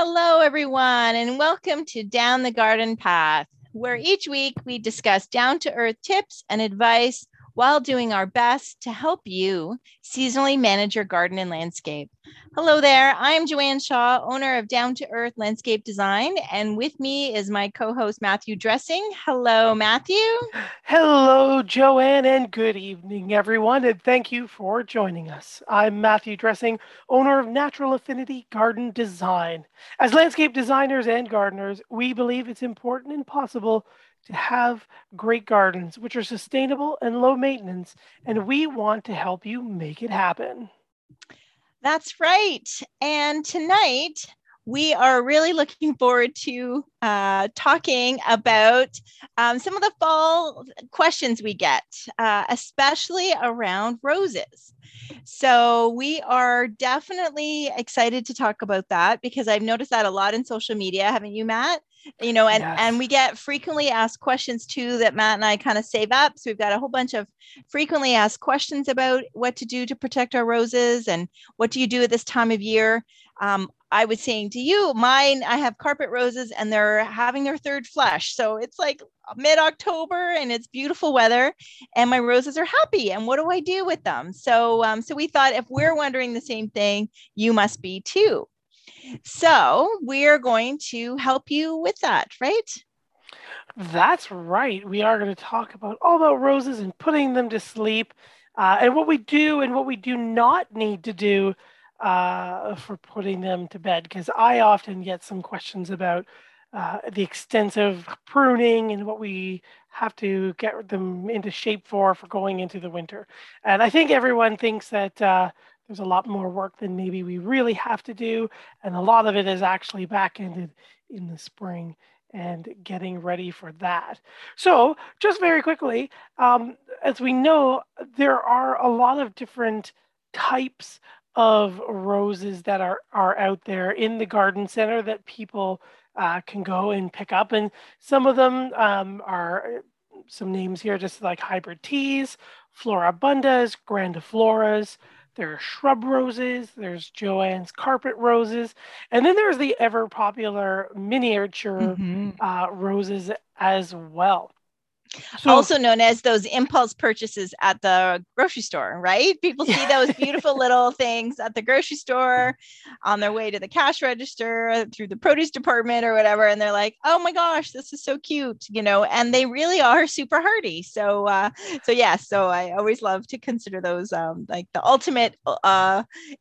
Hello, everyone, and welcome to Down the Garden Path, where each week we discuss down-to-earth tips and advice while doing our best to help you seasonally manage your garden and landscape. Hello there, I'm Joanne Shaw, owner of Down to Earth Landscape Design, and with me is my co-host, Matthew Dressing. Hello, Matthew. Hello, Joanne, and good evening, everyone, and thank you for joining us. I'm Matthew Dressing, owner of Natural Affinity Garden Design. As landscape designers and gardeners, we believe it's important and possible to have great gardens, which are sustainable and low maintenance, and we want to help you make it happen. That's right. And tonight, we are really looking forward to talking about some of the fall questions we get, especially around roses. So we are definitely excited to talk about that because I've noticed that a lot in social media, haven't you, Matt? You know, and, yes. And we get frequently asked questions too that Matt and I kind of save up. So we've got a whole bunch of frequently asked questions about what to do to protect our roses and what do you do at this time of year. I was saying to you, mine, I have carpet roses and they're having their third flush. So it's like mid-October and it's beautiful weather and my roses are happy. And what do I do with them? So, so we thought if we're wondering the same thing, you must be too. So we're going to help you with that, right? That's right. We are going to talk about all about roses and putting them to sleep and what we do and what we do not need to do for putting them to bed. Because I often get some questions about the extensive pruning and what we have to get them into shape for going into the winter. And I think everyone thinks that there's a lot more work than maybe we really have to do. And a lot of it is actually back-ended in the spring and getting ready for that. So just very quickly, as we know, there are a lot of different types of roses that are out there in the garden center that people can go and pick up. And some of them are some names here, just like hybrid teas, floribundas, grandifloras. There are shrub roses, there's Joanne's carpet roses, and then there's the ever popular miniature roses as well. So, also known as those impulse purchases at the grocery store, right? People see those beautiful little things at the grocery store on their way to the cash register through the produce department or whatever. And they're like, oh my gosh, this is so cute, you know, and they really are super hardy. So, so I always love to consider those like the ultimate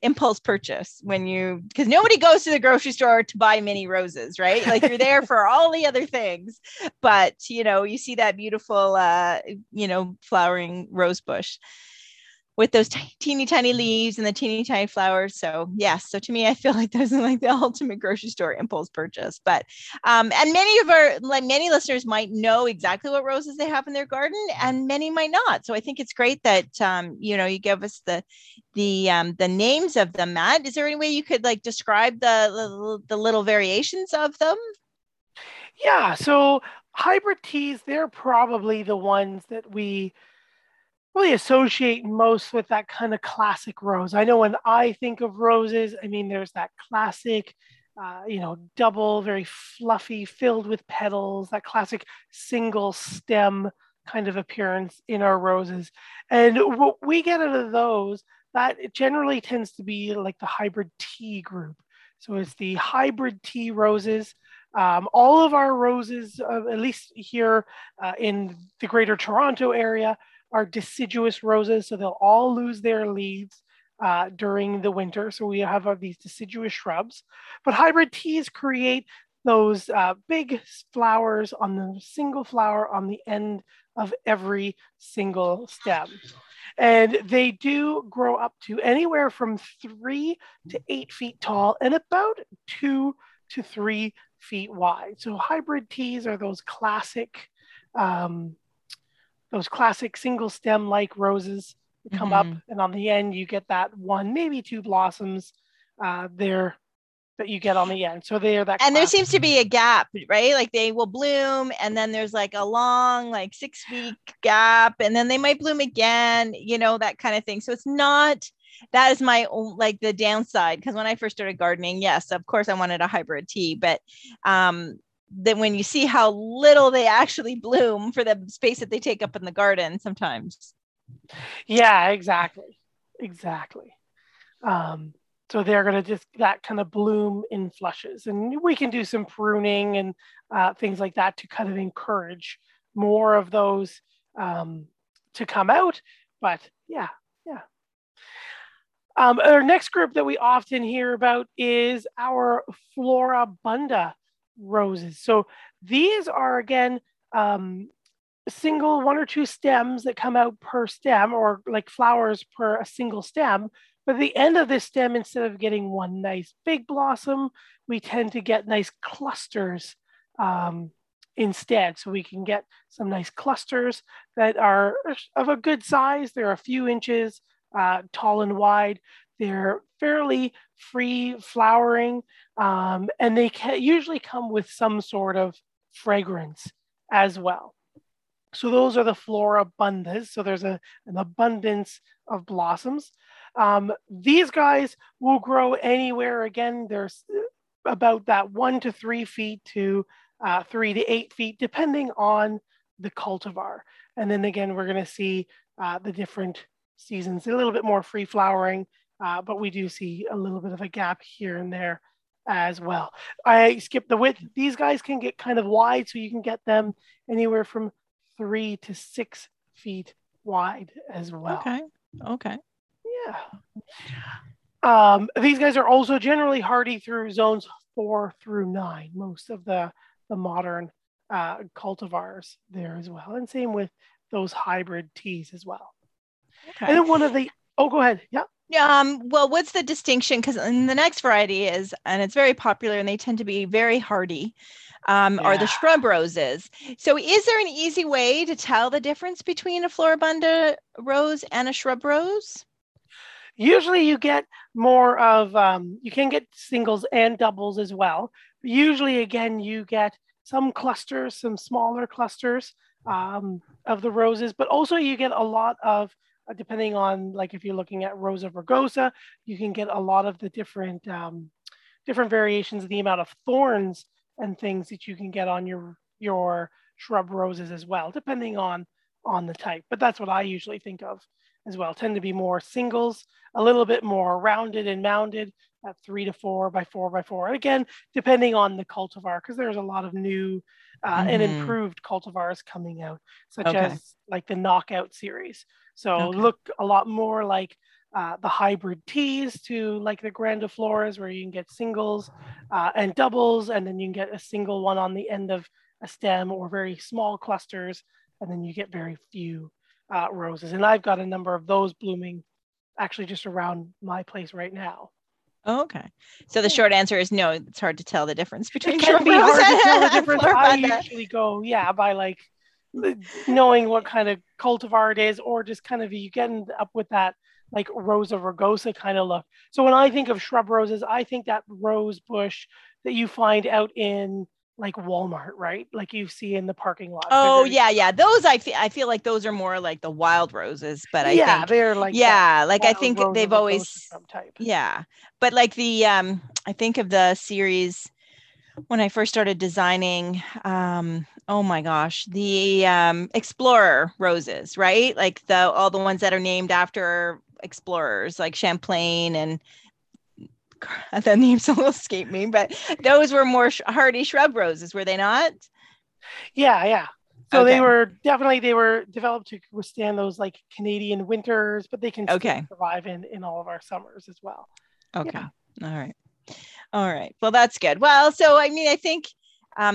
impulse purchase because nobody goes to the grocery store to buy mini roses, right? Like you're there for all the other things, but you know, you see that beautiful flowering rose bush with those teeny tiny leaves and the teeny tiny flowers. So yes, so to me, I feel like those are like the ultimate grocery store impulse purchase. But and many listeners might know exactly what roses they have in their garden, and many might not. So I think it's great that you give us the names of them. Matt, is there any way you could like describe the little variations of them? Yeah. So hybrid teas, they're probably the ones that we really associate most with that kind of classic rose. I know when I think of roses, I mean, there's that classic, double, very fluffy, filled with petals, that classic single stem kind of appearance in our roses. And what we get out of those, that it generally tends to be like the hybrid tea group. So it's the hybrid tea roses. All of our roses, at least here in the Greater Toronto Area, are deciduous roses. So they'll all lose their leaves during the winter. So we have these deciduous shrubs. But hybrid teas create those big flowers on the single flower on the end of every single stem. And they do grow up to anywhere from 3 to 8 feet tall and about 2 to 3 feet wide. So hybrid teas are those classic single stem like roses that come up, and on the end you get that one, maybe two blossoms there that you get on the end. So they are that. And classic. There seems to be a gap, right? Like they will bloom, and then there's like a long, like 6 week gap, and then they might bloom again. You know, that kind of thing. So it's not that is my own, like the downside. Because when I first started gardening, yes, of course I wanted a hybrid tea, but then when you see how little they actually bloom for the space that they take up in the garden sometimes. Yeah, exactly. Exactly. So they're going to just that kind of bloom in flushes, and we can do some pruning and things like that to kind of encourage more of those to come out. But yeah, yeah. Our next group that we often hear about is our Floribunda roses. So these are again single one or two stems that come out per stem, or like flowers per a single stem. But at the end of this stem, instead of getting one nice big blossom, we tend to get nice clusters instead. So we can get some nice clusters that are of a good size. They're a few inches tall and wide. They're fairly free flowering, and they can usually come with some sort of fragrance as well. So those are the Floribundas. So there's an abundance of blossoms. These guys will grow anywhere. Again, there's about that 1 to 3 feet to 3 to 8 feet, depending on the cultivar. And then again, we're going to see the different seasons, a little bit more free flowering, but we do see a little bit of a gap here and there as well. I skipped the width. These guys can get kind of wide, so you can get them anywhere from 3 to 6 feet wide as well. Okay. Okay. Yeah. These guys are also generally hardy through zones 4 through 9, most of the modern cultivars there as well. And same with those hybrid teas as well. Okay. And then one of the, oh, go ahead. Yeah. Well, what's the distinction? Because in the next variety is, and it's very popular and they tend to be very hardy, are the shrub roses. So is there an easy way to tell the difference between a Floribunda rose and a shrub rose? Usually you get more of, you can get singles and doubles as well. Usually, again, you get some clusters, some smaller clusters of the roses, but also you get a lot of, depending on, like if you're looking at Rosa rugosa, you can get a lot of the different, different variations of the amount of thorns and things that you can get on your shrub roses as well, depending on the type. But that's what I usually think of as well, tend to be more singles, a little bit more rounded and mounded at 3 to 4 by 4 by 4. Again, depending on the cultivar, because there's a lot of new and improved cultivars coming out, such as like the Knockout series. So look a lot more like the hybrid teas to like the grandifloras, where you can get singles and doubles, and then you can get a single one on the end of a stem or very small clusters, and then you get very few roses. And I've got a number of those blooming actually just around my place right now. Oh, okay. So the short answer is no, it's hard to tell the difference between it can be hard to tell the difference. I usually go, by like knowing what kind of cultivar it is, or just kind of you get up with that like Rosa rugosa kind of look. So when I think of shrub roses, I think that rose bush that you find out in like Walmart, right? Like you see in the parking lot. Oh yeah. Yeah. Those, I feel like those are more like the wild roses, but I think they're like, like I think they've always, but like the, I think of the series when I first started designing, oh my gosh, the Explorer roses, right? Like all the ones that are named after explorers, like Champlain and the names will escape me, but those were more hardy shrub roses, were they not? Yeah. So they were developed to withstand those like Canadian winters, but they can still survive in all of our summers as well. Okay. Yeah. All right. Well, that's good. Well, so I mean, I think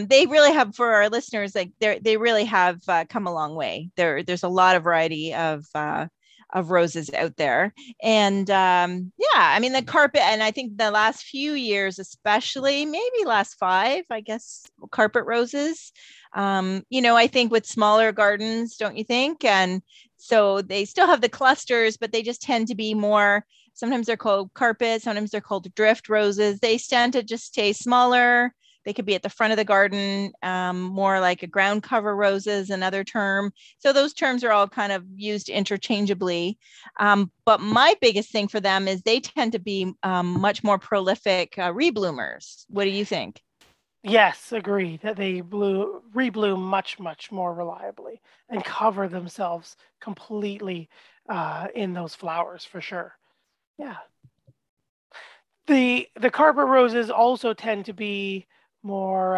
they really have, for our listeners, like they really have come a long way. There's a lot of variety of roses out there. And I mean, the carpet, and I think the last few years, especially maybe last 5, I guess, carpet roses, I think with smaller gardens, don't you think? And so they still have the clusters, but they just tend to be more, sometimes they're called carpet, sometimes they're called drift roses. They tend to just stay smaller, They could be at the front of the garden, more like a ground cover roses, another term. So those terms are all kind of used interchangeably. But my biggest thing for them is they tend to be much more prolific rebloomers. What do you think? Yes, agree that they rebloom much more reliably and cover themselves completely in those flowers for sure. Yeah. The carpet roses also tend to be more,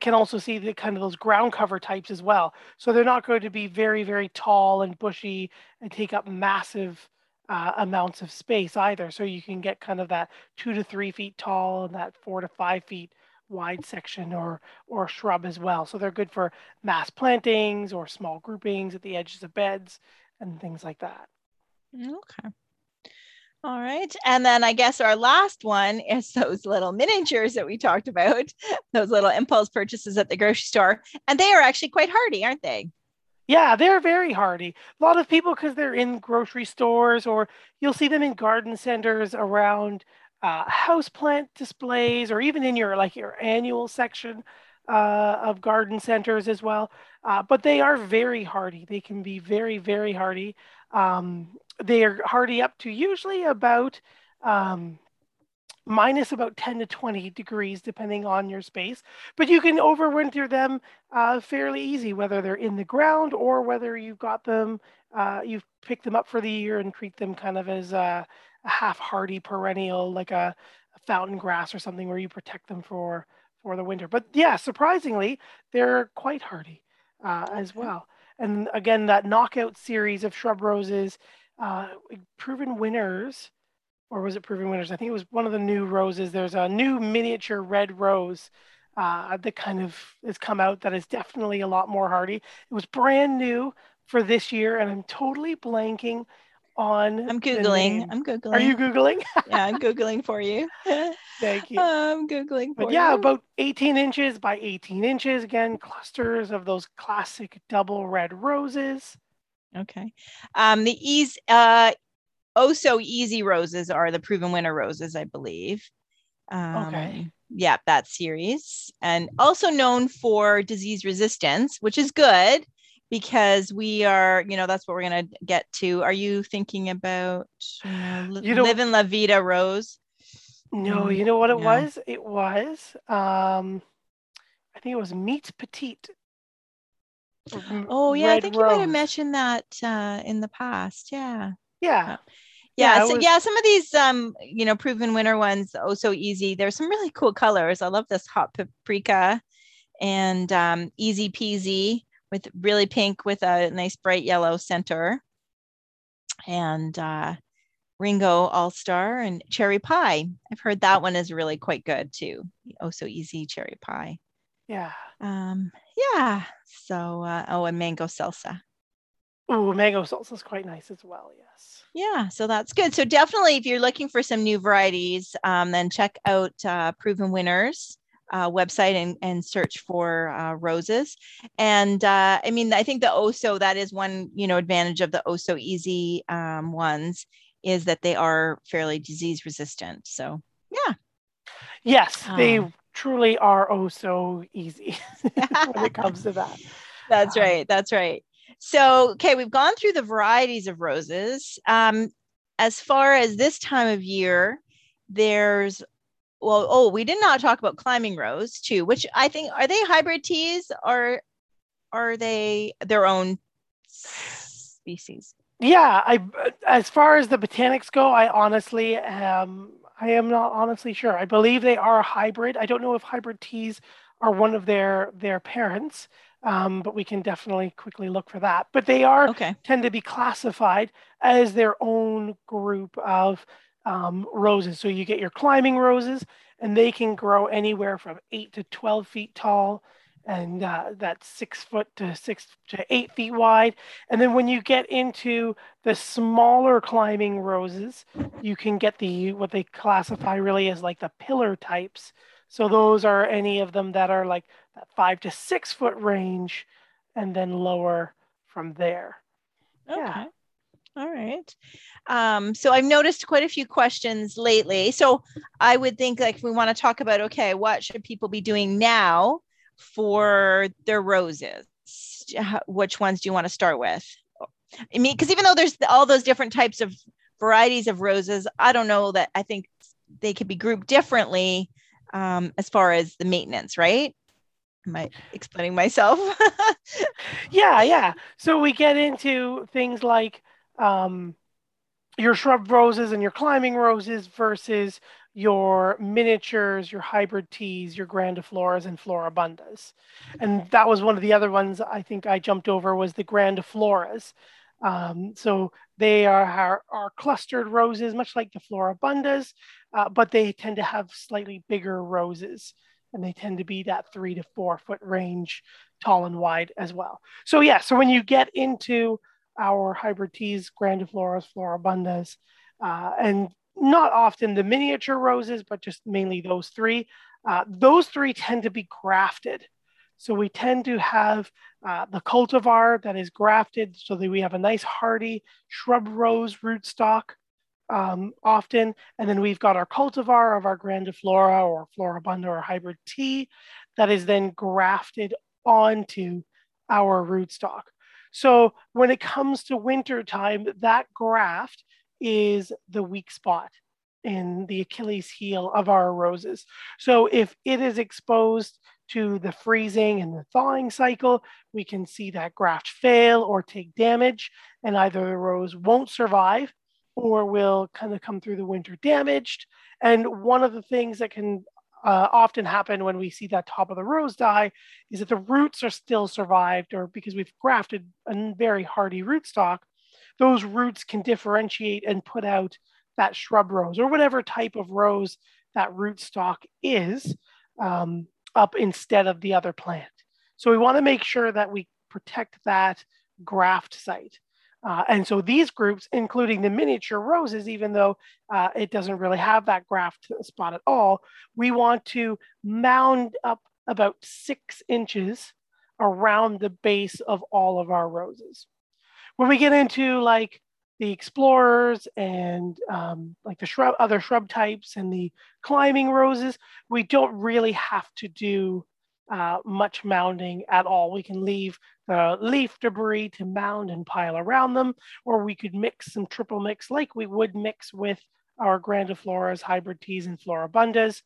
can also see the kind of those ground cover types as well. So they're not going to be very tall and bushy and take up massive amounts of space either. So you can get kind of that 2 to 3 feet tall and that 4 to 5 feet wide section or shrub as well. So they're good for mass plantings or small groupings at the edges of beds and things like that. Okay. All right. And then I guess our last one is those little miniatures that we talked about, those little impulse purchases at the grocery store. And they are actually quite hardy, aren't they? Yeah, they're very hardy. A lot of people, because they're in grocery stores, or you'll see them in garden centers around houseplant displays, or even in your annual section of garden centers as well. But they are very hardy. They can be very hardy. They are hardy up to usually about minus about 10 to 20 degrees, depending on your space. But you can overwinter them fairly easy, whether they're in the ground or whether you've got them, you've picked them up for the year and treat them kind of as a half-hardy perennial, like a fountain grass or something, where you protect them for the winter. But yeah, surprisingly, they're quite hardy as well. And again, that knockout series of shrub roses, Proven Winners, or was it Proven Winners? I think it was one of the new roses. There's a new miniature red rose that kind of has come out that is definitely a lot more hardy. It was brand new for this year, and I'm totally blanking on. I'm Googling. Are you Googling? Yeah, I'm Googling for you. Thank you. I'm Googling for you. But yeah, about 18 inches by 18 inches. Again, clusters of those classic double red roses. Okay. The easy roses are the Proven Winner roses, I believe. Okay. Yeah, that series. And also known for disease resistance, which is good because we are, that's what we're going to get to. Are you thinking about Live in La Vida rose? No, you know what it was? It was, I think it was Meat Petite. Oh yeah, I think you might have mentioned that in the past. Yeah, some of these Proven Winner ones, so easy. There's some really cool colors. I love this Hot Paprika and Easy Peasy with really pink with a nice bright yellow center, and Ringo All Star and Cherry Pie. I've heard that one is really quite good too. So easy Cherry Pie. Yeah. Yeah. So, and Mango Salsa. Oh, Mango Salsa is quite nice as well. Yes. Yeah. So that's good. So definitely if you're looking for some new varieties, then check out Proven Winners website and search for roses. And I think the that is one, advantage of the So Easy ones is that they are fairly disease resistant. So yeah. Yes. They truly are so easy when it comes to that. That's right. So, okay, we've gone through the varieties of roses. As far as this time of year, we did not talk about climbing rose too, which I think, are they hybrid teas or are they their own species? Yeah, as far as the botanics go, I am not honestly sure. I believe they are a hybrid. I don't know if hybrid teas are one of their parents, but we can definitely quickly look for that. But they tend to be classified as their own group of roses. So you get your climbing roses, and they can grow anywhere from 8 to 12 feet tall, and that's 6 foot to 8 feet wide. And then when you get into the smaller climbing roses, you can get what they classify really as like the pillar types. So those are any of them that are like that 5 to 6 foot range and then lower from there. Okay. Yeah. All right. So I've noticed quite a few questions lately. So I would think, like, we want to talk about, okay, what should people be doing now for their roses? Which ones do you want to start with? I mean, because even though there's all those different types of varieties of roses, I don't know that I think they could be grouped differently as far as the maintenance, right? Am I explaining myself? Yeah. So we get into things like your shrub roses and your climbing roses versus your miniatures, your hybrid teas, your grandifloras and floribundas. And that was one of the other ones I think I jumped over, was the grandifloras. So they are clustered roses, much like the floribundas, but they tend to have slightly bigger roses. And they tend to be that 3 to 4 foot range, tall and wide as well. So yeah, so when you get into our hybrid teas, grandifloras, floribundas, and not often the miniature roses, but just mainly those three tend to be grafted. So we tend to have the cultivar that is grafted so that we have a nice hardy shrub rose rootstock often. And then we've got our cultivar of our grandiflora or floribunda or hybrid tea that is then grafted onto our rootstock. So when it comes to winter time, that graft is the weak spot in the Achilles heel of our roses. So if it is exposed to the freezing and the thawing cycle, we can see that graft fail or take damage, and either the rose won't survive or will kind of come through the winter damaged. And one of the things that can often happen when we see that top of the rose die is that the roots are still survived, or because we've grafted a very hardy rootstock, those roots can differentiate and put out that shrub rose or whatever type of rose that rootstock is up instead of the other plant. So we want to make sure that we protect that graft site. And so these groups, including the miniature roses, even though it doesn't really have that graft spot at all, we want to mound up about 6 inches around the base of all of our roses. When we get into like the explorers and like the other shrub types and the climbing roses, we don't really have to do much mounding at all. We can leave the leaf debris to mound and pile around them, or we could mix some triple mix like we would mix with our grandifloras, hybrid teas, and floribundas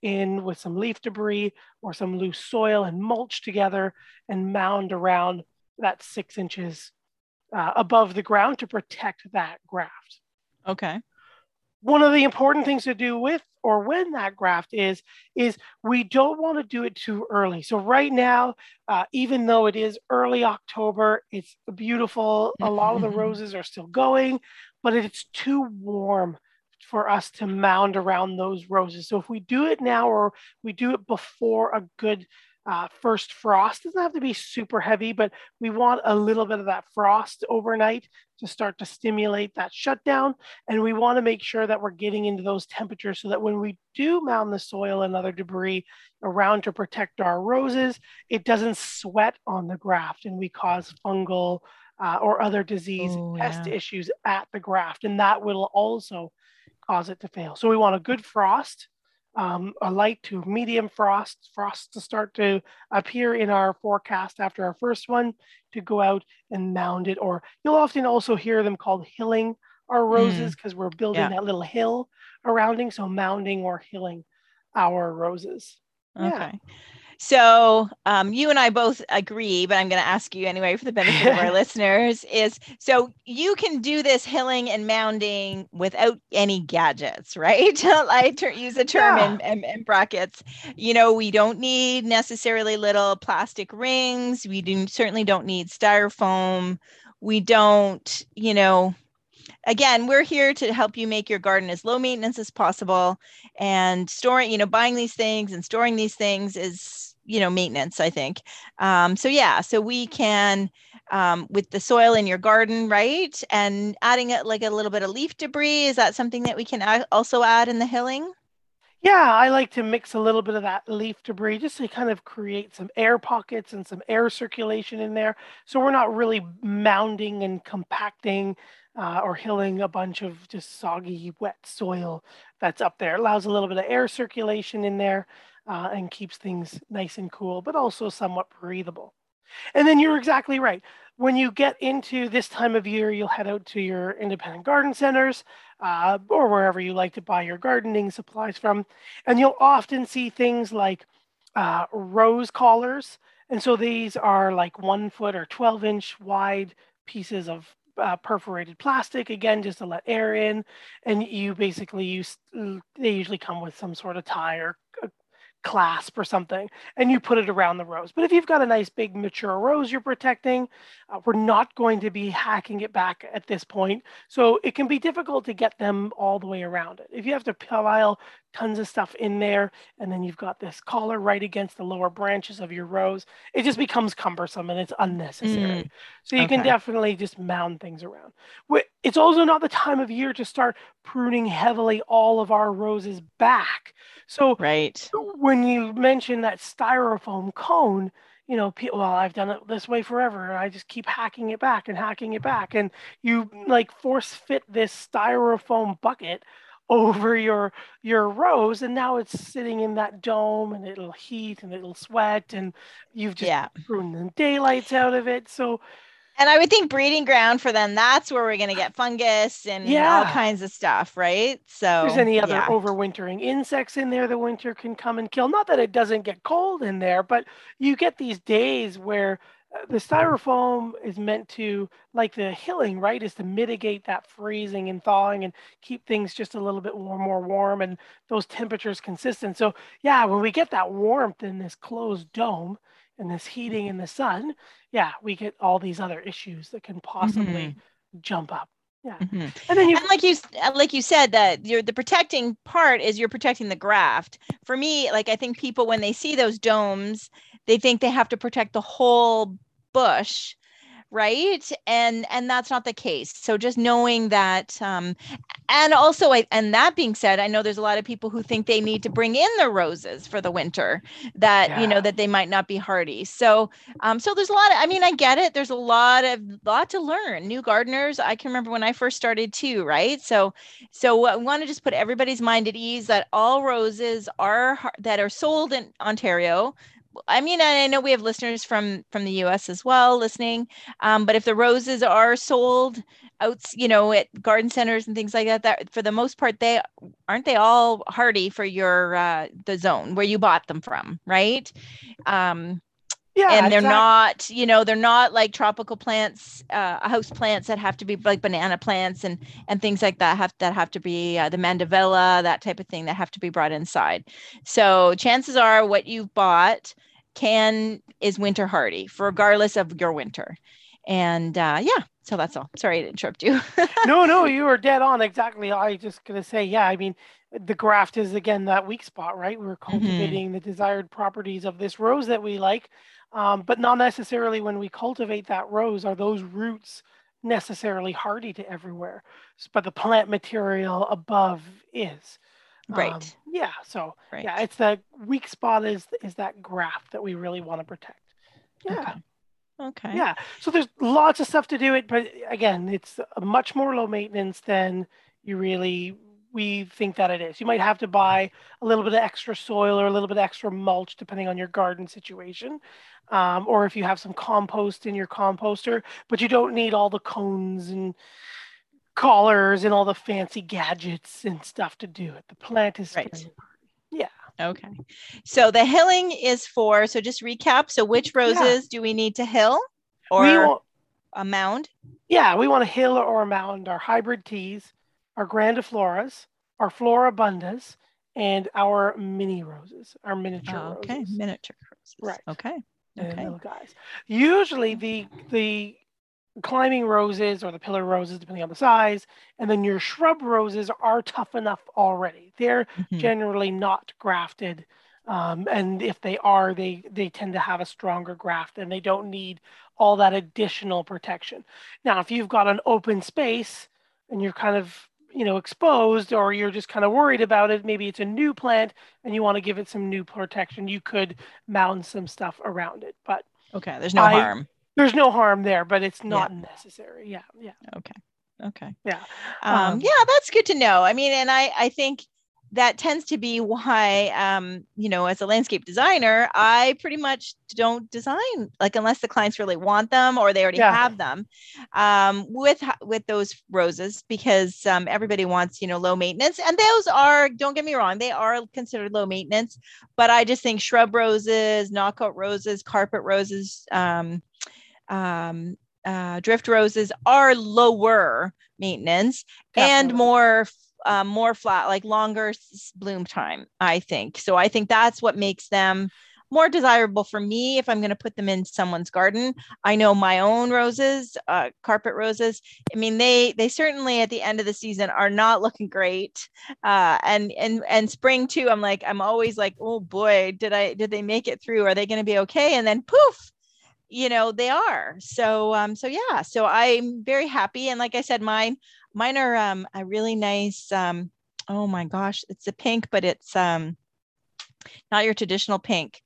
in with some leaf debris or some loose soil and mulch together and mound around that 6 inches above the ground to protect that graft. Okay. One of the important things to do with or when that graft is we don't want to do it too early. So right now, even though it is early October, it's beautiful. A lot of the roses are still going, but it's too warm for us to mound around those roses. So if we do it now, or we do it before a good first frost, doesn't have to be super heavy, but we want a little bit of that frost overnight to start to stimulate that shutdown. And we want to make sure that we're getting into those temperatures so that when we do mound the soil and other debris around to protect our roses, it doesn't sweat on the graft and we cause fungal or other disease pest issues at the graft. And that will also cause it to fail. So we want a good frost. A light to medium frost to start to appear in our forecast after our first one, to go out and mound it. Or you'll often also hear them called hilling our roses, because we're building that little hill surrounding. So mounding or hilling our roses. Okay. Yeah. So you and I both agree, but I'm going to ask you anyway for the benefit of our listeners, is so you can do this hilling and mounding without any gadgets, right? I use a term in brackets. You know, we don't need necessarily little plastic rings. We certainly don't need styrofoam. We don't, you know, again, we're here to help you make your garden as low maintenance as possible, and storing, you know, buying these things and storing these things is, you know, maintenance, I think. So we can, with the soil in your garden, right? And adding it like a little bit of leaf debris, is that something that we can also add in the hilling? Yeah, I like to mix a little bit of that leaf debris just to kind of create some air pockets and some air circulation in there. So we're not really mounding and compacting or hilling a bunch of just soggy, wet soil that's up there. It allows a little bit of air circulation in there and keeps things nice and cool, but also somewhat breathable. And then you're exactly right. When you get into this time of year, you'll head out to your independent garden centers or wherever you like to buy your gardening supplies from. And you'll often see things like rose collars. And so these are like 1 foot or 12 inch wide pieces of perforated plastic, again, just to let air in. And you basically use, they usually come with some sort of tie or clasp or something, and you put it around the rose. But if you've got a nice big mature rose you're protecting, we're not going to be hacking it back at this point. So it can be difficult to get them all the way around it. If you have to pile tons of stuff in there, and then you've got this collar right against the lower branches of your rose, it just becomes cumbersome and it's unnecessary. So you can definitely just mound things around. It's also not the time of year to start pruning heavily all of our roses back. So when you mention that styrofoam cone, you know, well, I've done it this way forever. I just keep hacking it back and hacking it back. And you like force fit this styrofoam bucket over your rose, and now it's sitting in that dome, and it'll heat and it'll sweat, and you've just ruined the daylights out of it. So, and I would think breeding ground for them, that's where we're going to get fungus and all kinds of stuff, right? So if there's any other overwintering insects in there, the winter can come and kill. Not that it doesn't get cold in there, but you get these days where the styrofoam is meant to, like the hilling, right, is to mitigate that freezing and thawing and keep things just a little bit more warm and those temperatures consistent. So yeah, when we get that warmth in this closed dome and this heating in the sun, we get all these other issues that can possibly jump up. And then like you said, that the protecting part is you're protecting the graft. For me, like I think people, when they see those domes, they think they have to protect the whole bush, right? And that's not the case. So just knowing that, and also, and that being said, I know there's a lot of people who think they need to bring in their roses for the winter, that, you know, that they might not be hardy. So, so there's a lot of, I mean, I get it. There's a lot to learn. New gardeners, I can remember when I first started too, right? So I want to just put everybody's mind at ease that all roses that are sold in Ontario. I mean, I know we have listeners from the US as well listening, but if the roses are sold out, you know, at garden centers and things like that, that for the most part, aren't they all hardy for your the zone where you bought them from, right? And they're not, you know, they're not like tropical plants, house plants that have to be like banana plants and things like that have to be the mandevilla, that type of thing that have to be brought inside. So chances are what you've bought is winter hardy regardless of your winter. And so that's all. Sorry to interrupt you. No, you were dead on. Exactly. I just going to say, I mean, the graft is again, that weak spot, right? We're cultivating the desired properties of this rose that we like. But not necessarily when we cultivate that rose are those roots necessarily hardy to everywhere, but the plant material above is. It's the weak spot is that graft that we really want to protect. Okay. Yeah. So there's lots of stuff to do it, but again, it's much more low maintenance than we think that it is. You might have to buy a little bit of extra soil or a little bit of extra mulch, depending on your garden situation. Or if you have some compost in your composter, but you don't need all the cones and collars and all the fancy gadgets and stuff to do it. The plant is spring. Okay. So the hilling is for, so just recap. So which roses do we need to hill or a mound? Yeah, we want to hill or mound our hybrid teas, our grandifloras, our floribundas, and our mini roses, our miniature roses. Okay, miniature roses. Right. Okay. Little guys. Usually the climbing roses or the pillar roses, depending on the size, and then your shrub roses are tough enough already. They're generally not grafted, and if they are, they tend to have a stronger graft, and they don't need all that additional protection. Now, if you've got an open space and you're kind of exposed, or you're just kind of worried about it, maybe it's a new plant and you want to give it some new protection, you could mound some stuff around it. But there's no harm there, but it's not necessary. Yeah. Okay. Okay. Yeah. Yeah, that's good to know. I mean, and I think that tends to be why, you know, as a landscape designer, I pretty much don't design, like, unless the clients really want them or they already have them, with those roses, because everybody wants, you know, low maintenance. And those are, don't get me wrong, they are considered low maintenance, but I just think shrub roses, knockout roses, carpet roses, drift roses are lower maintenance and more flat, like longer bloom time, I think. So I think that's what makes them more desirable for me if I'm going to put them in someone's garden. I know my own roses, carpet roses, I mean, they certainly at the end of the season are not looking great. And spring too, I'm always like, oh boy, did they make it through? Are they going to be okay? And then poof, you know, they are. So I'm very happy. And like I said, mine are, a really nice, oh my gosh, it's a pink, but it's, not your traditional pink.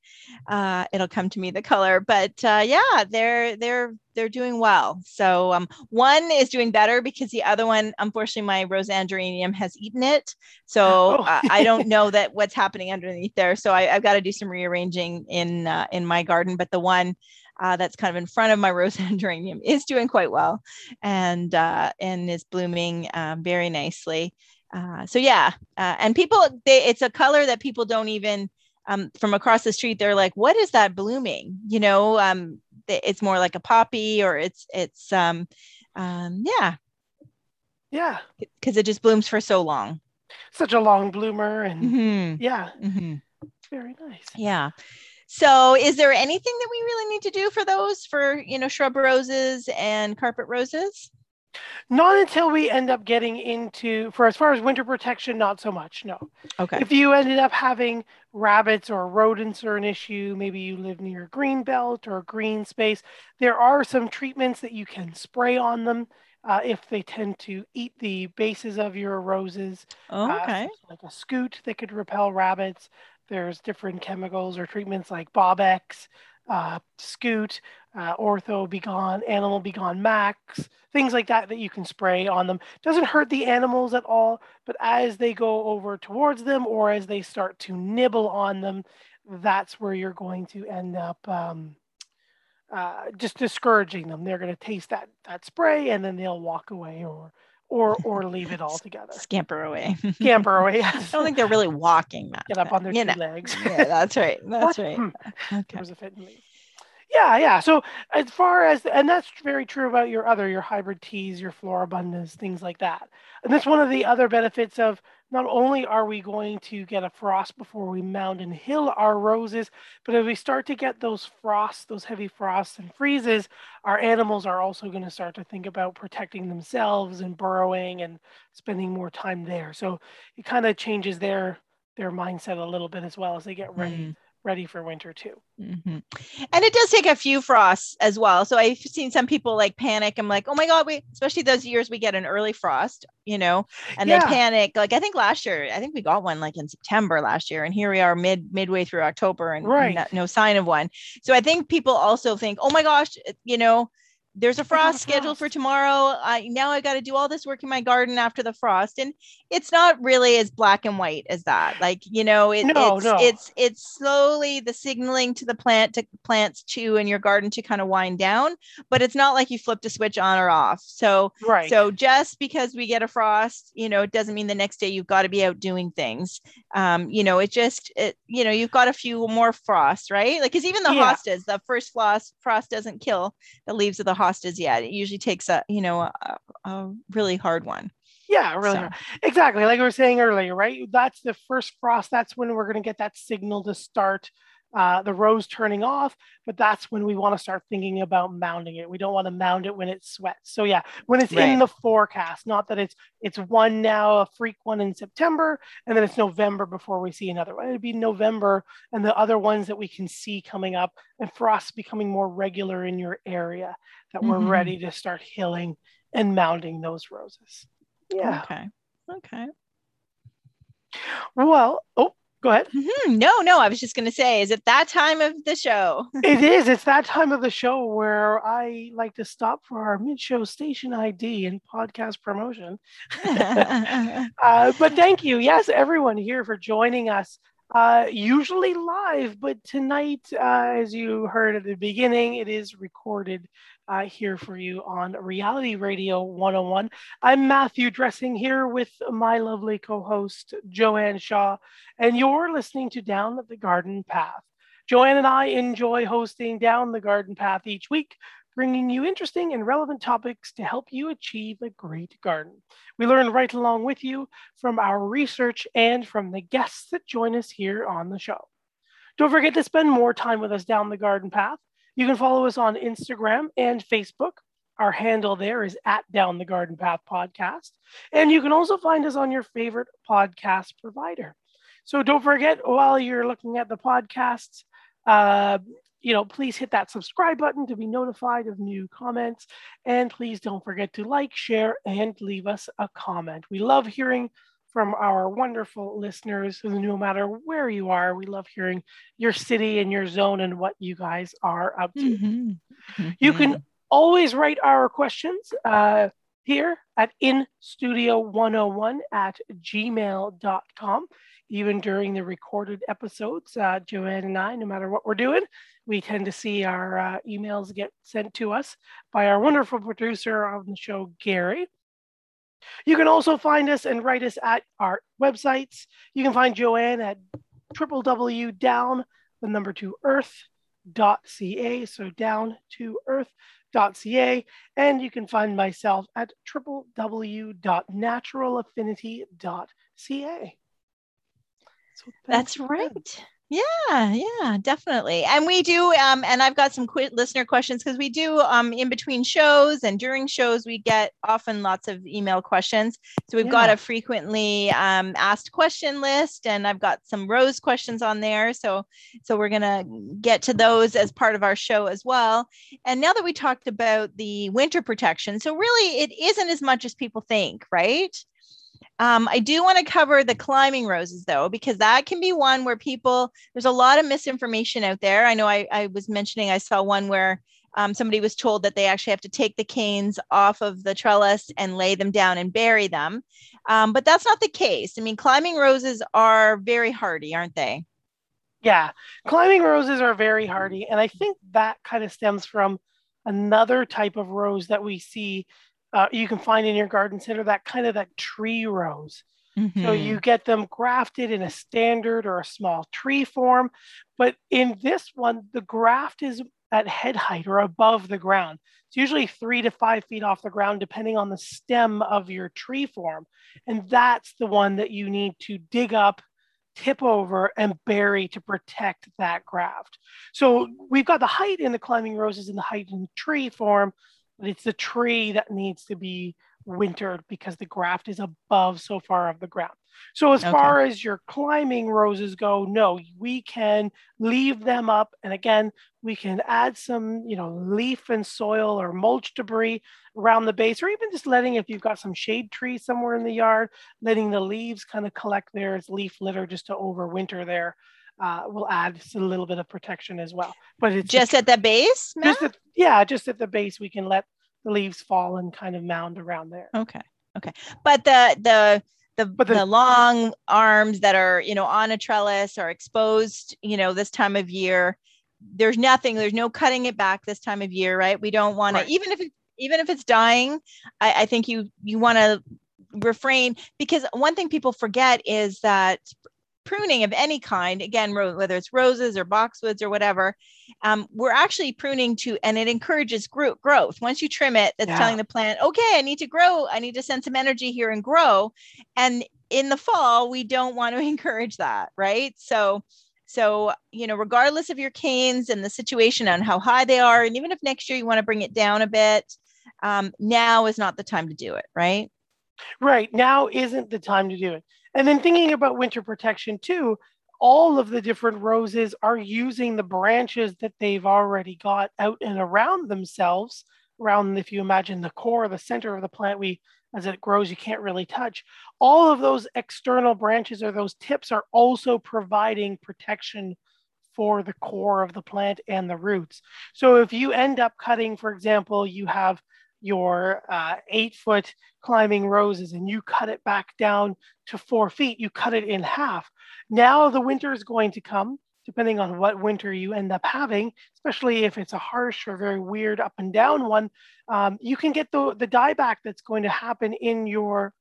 It'll come to me, the color, but, yeah, they're doing well. So, one is doing better because the other one, unfortunately, my Roseanne geranium has eaten it. So I don't know that what's happening underneath there. So I've got to do some rearranging in my garden, but the one, that's kind of in front of my Roseanne geranium is doing quite well and is blooming very nicely. And people, it's a color that people don't even, from across the street, they're like, what is that blooming? You know, it's more like a poppy or it's. Yeah. Because it just blooms for so long. Such a long bloomer. And very nice. Yeah. So is there anything that we really need to do for those, for, you know, shrub roses and carpet roses? Not until we end up getting into, for as far as winter protection, not so much, no. Okay. If you ended up having rabbits or rodents are an issue, maybe you live near a green belt or a green space, there are some treatments that you can spray on them if they tend to eat the bases of your roses. Okay. Like a scoot that could repel rabbits. There's different chemicals or treatments like Bob-X, Scoot, Ortho Be Gone, Animal Be Gone Max, things like that you can spray on them. Doesn't hurt the animals at all, but as they go over towards them or as they start to nibble on them, that's where you're going to end up just discouraging them. They're going to taste that spray and then they'll walk away or leave it all together. Scamper away. I don't think they're really walking that. Get up on their two legs. Yeah, that's right. Okay. Yeah. So as far as, and that's very true about your hybrid teas, your floribundas, things like that. And that's one of the other benefits of, not only are we going to get a frost before we mound and hill our roses, but as we start to get those frosts, those heavy frosts and freezes, our animals are also going to start to think about protecting themselves and burrowing and spending more time there. So it kind of changes their mindset a little bit as well as they get ready for winter too. Mm-hmm. And it does take a few frosts as well. So I've seen some people like panic. I'm like, oh my God, especially those years we get an early frost, you know, and they panic. Like, I think last year, we got one like in September last year, and here we are midway through October and no sign of one. So I think people also think, oh my gosh, you know, there's a frost scheduled for tomorrow. Now I got to do all this work in my garden after the frost. And it's not really as black and white as that. Like, you know, it's slowly the signaling to the plants too, in your garden to kind of wind down, but it's not like you flipped a switch on or off. So just because we get a frost, you know, it doesn't mean the next day you've got to be out doing things. You know, you've got a few more frosts, right? Like, cause even the hostas, the first frost doesn't kill the leaves of the hostas yet. It usually takes a really hard one. Yeah, really. So. Exactly. Like we were saying earlier, right? That's the first frost. That's when we're going to get that signal to start the rose turning off. But that's when we want to start thinking about mounding it. We don't want to mound it when it sweats. So yeah, when it's in the forecast, not that it's one now, a freak one in September, and then it's November before we see another one. It'd be November and the other ones that we can see coming up and frosts becoming more regular in your area that we're ready to start hilling and mounding those roses. Yeah. Okay. Well, Go ahead. Mm-hmm. No, I was just going to say, is it that time of the show? It is. It's that time of the show where I like to stop for our mid-show station ID and podcast promotion. But thank you. Yes, everyone here for joining us, usually live. But tonight, as you heard at the beginning, it is recorded here for you on Reality Radio 101. I'm Matthew Dressing here with my lovely co-host, Joanne Shaw, and you're listening to Down the Garden Path. Joanne and I enjoy hosting Down the Garden Path each week, bringing you interesting and relevant topics to help you achieve a great garden. We learn right along with you from our research and from the guests that join us here on the show. Don't forget to spend more time with us down the garden path. You can follow us on Instagram and Facebook. Our handle there is @DownTheGardenPathPodcast. And you can also find us on your favorite podcast provider. So don't forget, while you're looking at the podcasts, please hit that subscribe button to be notified of new comments. And please don't forget to like, share, and leave us a comment. We love hearing from our wonderful listeners, no matter where you are. We love hearing your city and your zone and what you guys are up to. Mm-hmm. You can always write our questions here at instudio101@gmail.com. Even during the recorded episodes, Joanne and I, no matter what we're doing, we tend to see our emails get sent to us by our wonderful producer on the show, Gary. You can also find us and write us at our websites. You can find Joanne at www.down2earth.ca. So down2earth.ca. And you can find myself at www.naturalaffinity.ca. So that's right. Yeah, definitely. And we do, and I've got some listener questions because we do in between shows and during shows, we get often lots of email questions. So we've got a frequently asked question list, and I've got some Rose questions on there. So we're going to get to those as part of our show as well. And now that we talked about the winter protection, so really it isn't as much as people think, right? I do want to cover the climbing roses, though, because that can be one where there's a lot of misinformation out there. I know I was mentioning I saw one where somebody was told that they actually have to take the canes off of the trellis and lay them down and bury them. But that's not the case. I mean, climbing roses are very hardy, aren't they? Yeah, climbing roses are very hardy. And I think that kind of stems from another type of rose that we see. You can find in your garden center, that tree rose. Mm-hmm. So you get them grafted in a standard or a small tree form. But in this one, the graft is at head height or above the ground. It's usually 3 to 5 feet off the ground, depending on the stem of your tree form. And that's the one that you need to dig up, tip over, and bury to protect that graft. So we've got the height in the climbing roses and the height in the tree form. But it's the tree that needs to be wintered because the graft is above so far of the ground. So as far as your climbing roses go, no, we can leave them up. And again, we can add some, leaf and soil or mulch debris around the base, or even just if you've got some shade tree somewhere in the yard, letting the leaves kind of collect there as leaf litter just to overwinter there. Will add just a little bit of protection as well. But it's just at the base? Just at the base, we can let the leaves fall and kind of mound around there. Okay. But the long arms that are, on a trellis or exposed, this time of year, there's no cutting it back this time of year, right? We don't want to, even if it's dying, I think you want to refrain, because one thing people forget is that pruning of any kind, again, whether it's roses or boxwoods or whatever, we're actually pruning and it encourages growth. Once you trim it, that's telling the plant, okay, I need to grow. I need to send some energy here and grow. And in the fall, we don't want to encourage that, right? So, regardless of your canes and the situation on how high they are, and even if next year you want to bring it down a bit, now is not the time to do it, right? Right. Now isn't the time to do it. And then thinking about winter protection too, all of the different roses are using the branches that they've already got out and around themselves, if you imagine the core, the center of the plant, we as it grows, you can't really touch. All of those external branches or those tips are also providing protection for the core of the plant and the roots. So if you end up cutting, for example, you have your 8-foot climbing roses and you cut it back down to 4 feet, you cut it in half. Now the winter is going to come, depending on what winter you end up having, especially if it's a harsh or very weird up and down one, you can get the dieback that's going to happen in your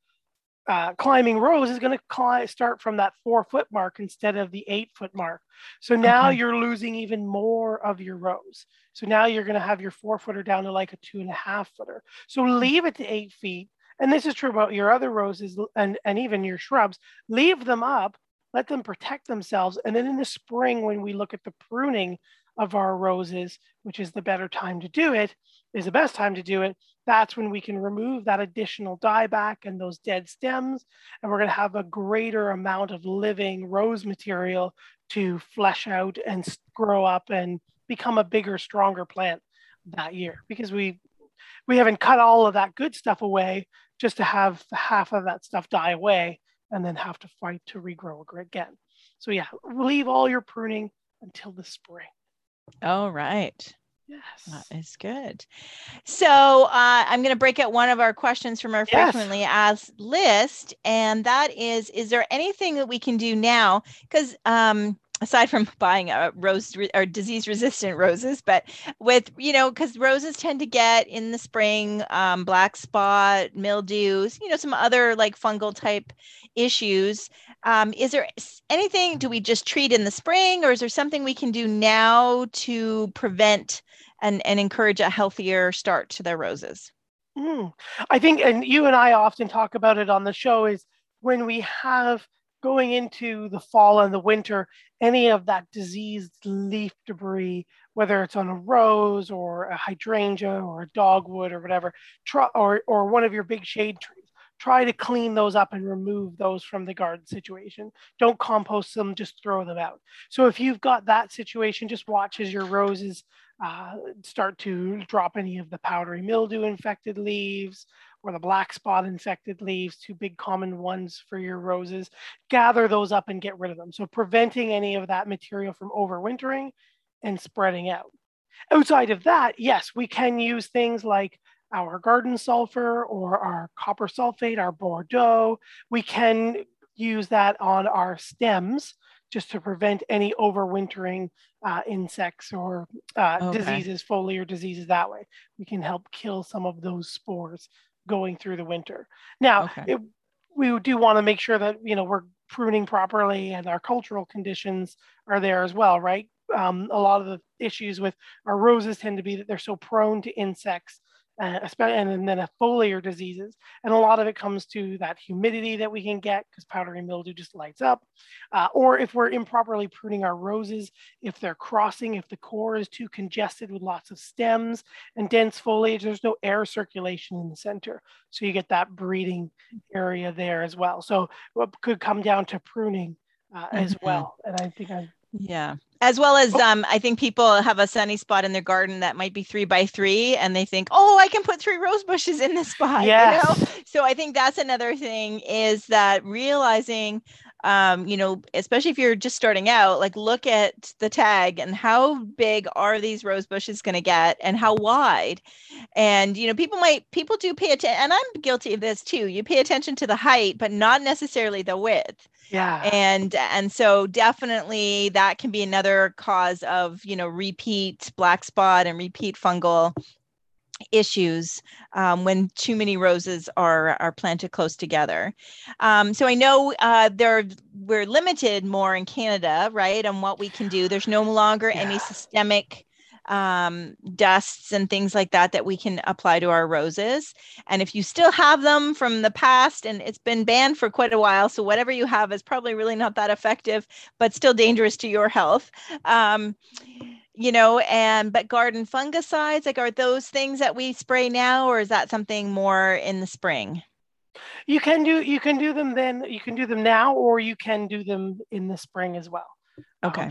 climbing rose is going to start from that 4-foot mark instead of the 8-foot mark. So now you're losing even more of your rose. So now you're going to have your 4-footer down to like a 2.5-footer. So leave it to 8 feet. And this is true about your other roses and even your shrubs. Leave them up, let them protect themselves. And then in the spring, when we look at the pruning of our roses, which is the better time to do it, is the best time to do it. That's when we can remove that additional dieback and those dead stems, and we're going to have a greater amount of living rose material to flesh out and grow up and become a bigger, stronger plant that year, because we haven't cut all of that good stuff away just to have half of that stuff die away and then have to fight to regrow again. So yeah, leave all your pruning until the spring. All right. Yes. That is good. So I'm going to break out one of our questions from our frequently asked list. And that is there anything that we can do now? Because aside from buying a rose or disease resistant roses, but with, you know, because roses tend to get in the spring, black spot, mildews, you know, some other like fungal type issues. Is there anything, do we just treat in the spring, or is there something we can do now to prevent and encourage a healthier start to their roses? I think, and you and I often talk about it on the show, is when we have going into the fall and the winter, any of that diseased leaf debris, whether it's on a rose or a hydrangea or a dogwood or whatever, or one of your big shade trees, try to clean those up and remove those from the garden situation. Don't compost them, just throw them out. So if you've got that situation, just watch as your roses start to drop any of the powdery mildew infected leaves, or the black spot infected leaves, two big common ones for your roses. Gather those up and get rid of them. So preventing any of that material from overwintering and spreading out. Outside of that, yes, we can use things like our garden sulfur or our copper sulfate, our Bordeaux. We can use that on our stems just to prevent any overwintering insects or diseases, foliar diseases that way. We can help kill some of those spores going through the winter. Now, we do want to make sure that, you know, we're pruning properly and our cultural conditions are there as well, right? A lot of the issues with our roses tend to be that they're so prone to insects, and then foliar diseases. And a lot of it comes to that humidity that we can get because powdery mildew just lights up. Or if we're improperly pruning our roses, if they're crossing, if the core is too congested with lots of stems and dense foliage, there's no air circulation in the center. So you get that breeding area there as well. So what could come down to pruning as well. And I think as well as I think people have a sunny spot in their garden that might be 3x3, and they think, oh, I can put 3 rose bushes in this spot. Yes. You know? So I think that's another thing, is that realizing, you know, especially if you're just starting out, like look at the tag and how big are these rose bushes going to get and how wide. And, you know, people do pay attention, and I'm guilty of this too. You pay attention to the height, but not necessarily the width. Yeah. And so definitely that can be another cause of, you know, repeat black spot and repeat fungal issues when too many roses are planted close together. So I know we're limited more in Canada, right? On what we can do. There's no longer any systemic dusts and things like that we can apply to our roses. And if you still have them from the past, and it's been banned for quite a while, so whatever you have is probably really not that effective, but still dangerous to your health. You know, but garden fungicides, like, are those things that we spray now, or is that something more in the spring? You can do them now, or you can do them in the spring as well.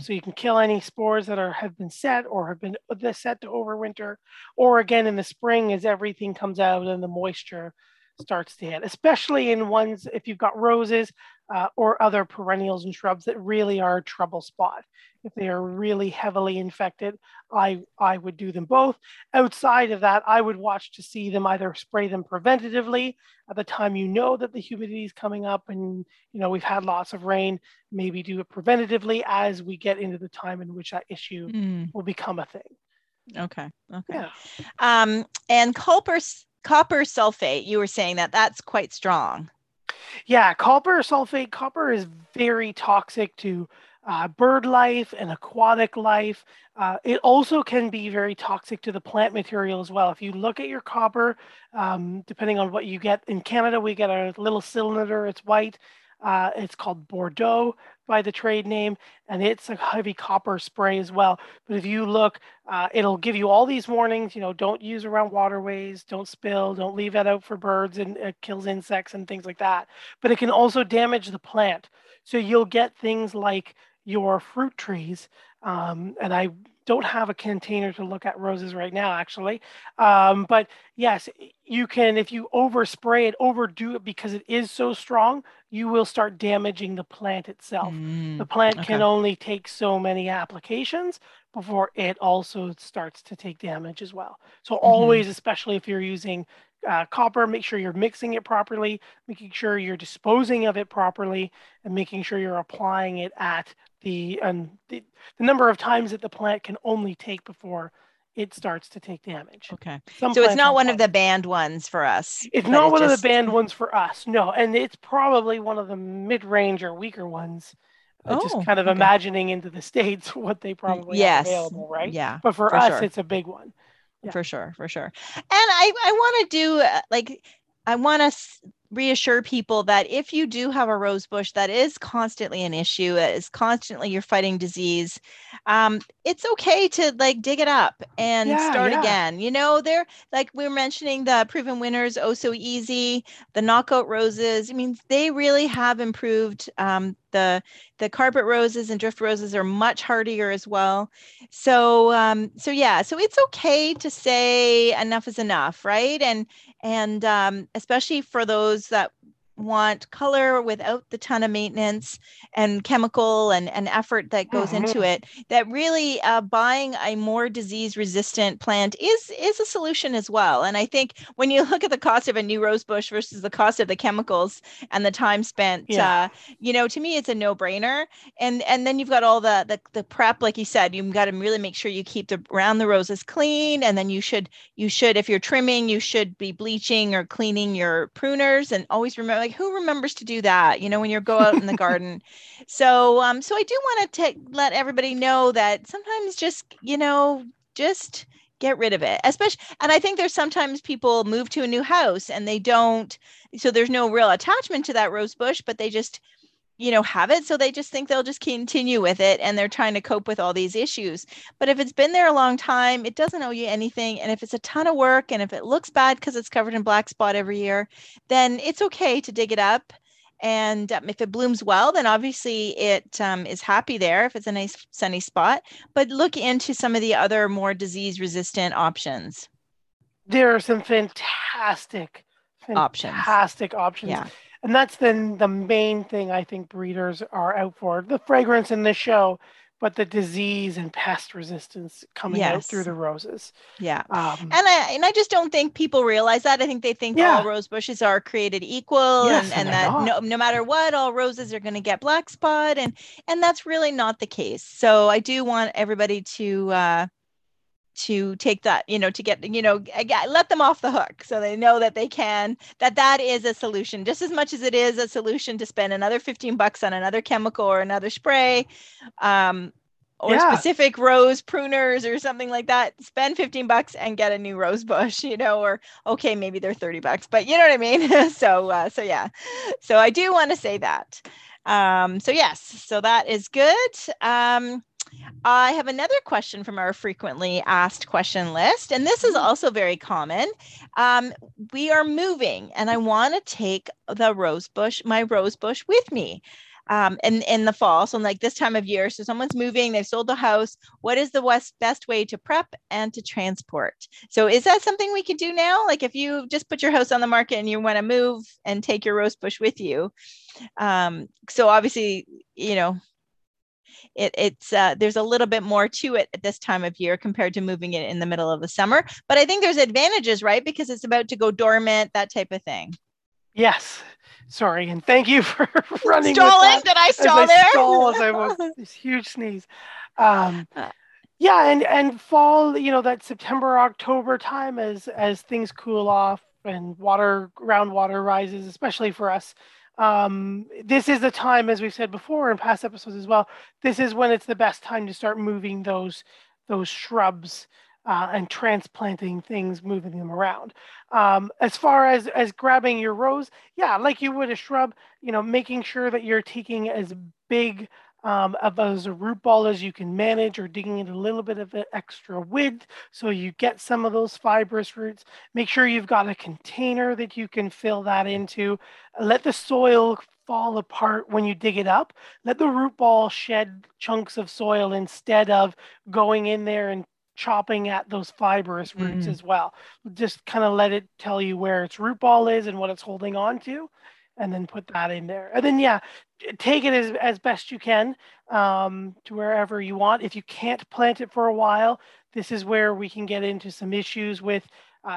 So you can kill any spores that have been set or have been set to overwinter, or again in the spring as everything comes out and the moisture starts to hit, especially in ones if you've got roses or other perennials and shrubs that really are a trouble spot. If they are really heavily infected, I would do them both. Outside of that, I would watch to see them either spray them preventatively at the time you know that the humidity is coming up and you know we've had lots of rain, maybe do it preventatively as we get into the time in which that issue will become a thing. Okay. Yeah. And copper sulfate, you were saying that that's quite strong. Yeah, copper is very toxic to bird life and aquatic life. It also can be very toxic to the plant material as well. If you look at your copper, depending on what you get, in Canada, we get a little cylinder, it's white. It's called Bordeaux by the trade name, and it's a heavy copper spray as well. But if you look, it'll give you all these warnings, you know, don't use around waterways, don't spill, don't leave that out for birds, and it kills insects and things like that. But it can also damage the plant. So you'll get things like your fruit trees, and I don't have a container to look at roses right now, actually. But yes, you can, if you overspray it, overdo it because it is so strong, you will start damaging the plant itself. The plant can only take so many applications before it also starts to take damage as well. So always, especially if you're using copper, make sure you're mixing it properly, making sure you're disposing of it properly, and making sure you're applying it at the number of times that the plant can only take before it starts to take damage. Okay. So it's not one of the banned ones for us. It's not one of the banned ones for us. No. And it's probably one of the mid-range or weaker ones. Just kind of imagining into the States what they probably have available, right? Yeah. But for us, it's a big one. Yeah. For sure. And I want to do I want to reassure people that if you do have a rose bush that is constantly an issue, is constantly you're fighting disease, it's okay to dig it up and start again. You know, they're we were mentioning the Proven Winners, Oh So Easy, the Knockout roses. I mean, they really have improved. The carpet roses and drift roses are much hardier as well. So it's okay to say enough is enough, right? And especially for those that want color without the ton of maintenance and chemical and effort that goes into it, that really buying a more disease resistant plant is a solution as well. And I think when you look at the cost of a new rose bush versus the cost of the chemicals and the time spent, to me, it's a no brainer. And then you've got all the prep, like you said, you've got to really make sure you keep around the roses clean. And then you should, if you're trimming, you should be bleaching or cleaning your pruners, and always remember, who remembers to do that, when you go out in the garden? So I do want to let everybody know that sometimes just get rid of it, especially. And I think there's sometimes people move to a new house and they don't, so there's no real attachment to that rose bush, but they just, have it. So they just think they'll just continue with it, and they're trying to cope with all these issues. But if it's been there a long time, it doesn't owe you anything. And if it's a ton of work, and if it looks bad because it's covered in black spot every year, then it's okay to dig it up. And if it blooms well, then obviously it is happy there if it's a nice sunny spot. But look into some of the other more disease resistant options. There are some fantastic options. Yeah. And that's the main thing I think breeders are out for. The fragrance in this show, but the disease and pest resistance coming out through the roses. Yeah. And I just don't think people realize that. I think they think all rose bushes are created equal, and that no matter what, all roses are going to get black spot. And that's really not the case. So I do want everybody to take that, to get, let them off the hook, so they know that they can, that is a solution, just as much as it is a solution to spend another $15 on another chemical or another spray, or specific rose pruners or something like that. Spend $15 and get a new rose bush, or okay, maybe they're $30, but you know what I mean? So I do want to say that. So that is good. I have another question from our frequently asked question list, and this is also very common. We are moving, and I want to take my rose bush with me. in the fall. So like this time of year, so someone's moving, they've sold the house. What is the best way to prep and to transport? So is that something we could do now? Like if you just put your house on the market and you want to move and take your rose bush with you. So obviously, you know, it's there's a little bit more to it at this time of year compared to moving it in the middle of the summer. But I think there's advantages, right? Because it's about to go dormant, that type of thing. Yes. Sorry. And thank you for running. Stalling that I stall there. Stall as I was, this huge sneeze. Yeah. And fall, you know, that September, October time as things cool off and groundwater rises, especially for us. This is the time, as we've said before in past episodes as well, this is when it's the best time to start moving those shrubs and transplanting things, moving them around. As far as grabbing your rose, yeah, like you would a shrub, you know, making sure that you're taking as big of as a root ball as you can manage, or digging in a little bit of extra width so you get some of those fibrous roots. Make sure you've got a container that you can fill that into. Let the soil fall apart when you dig it up. Let the root ball shed chunks of soil instead of going in there and chopping at those fibrous roots as well. Just kind of let it tell you where its root ball is and what it's holding on to, and then put that in there. And then, yeah, take it as best you can to wherever you want. If you can't plant it for a while, this is where we can get into some issues with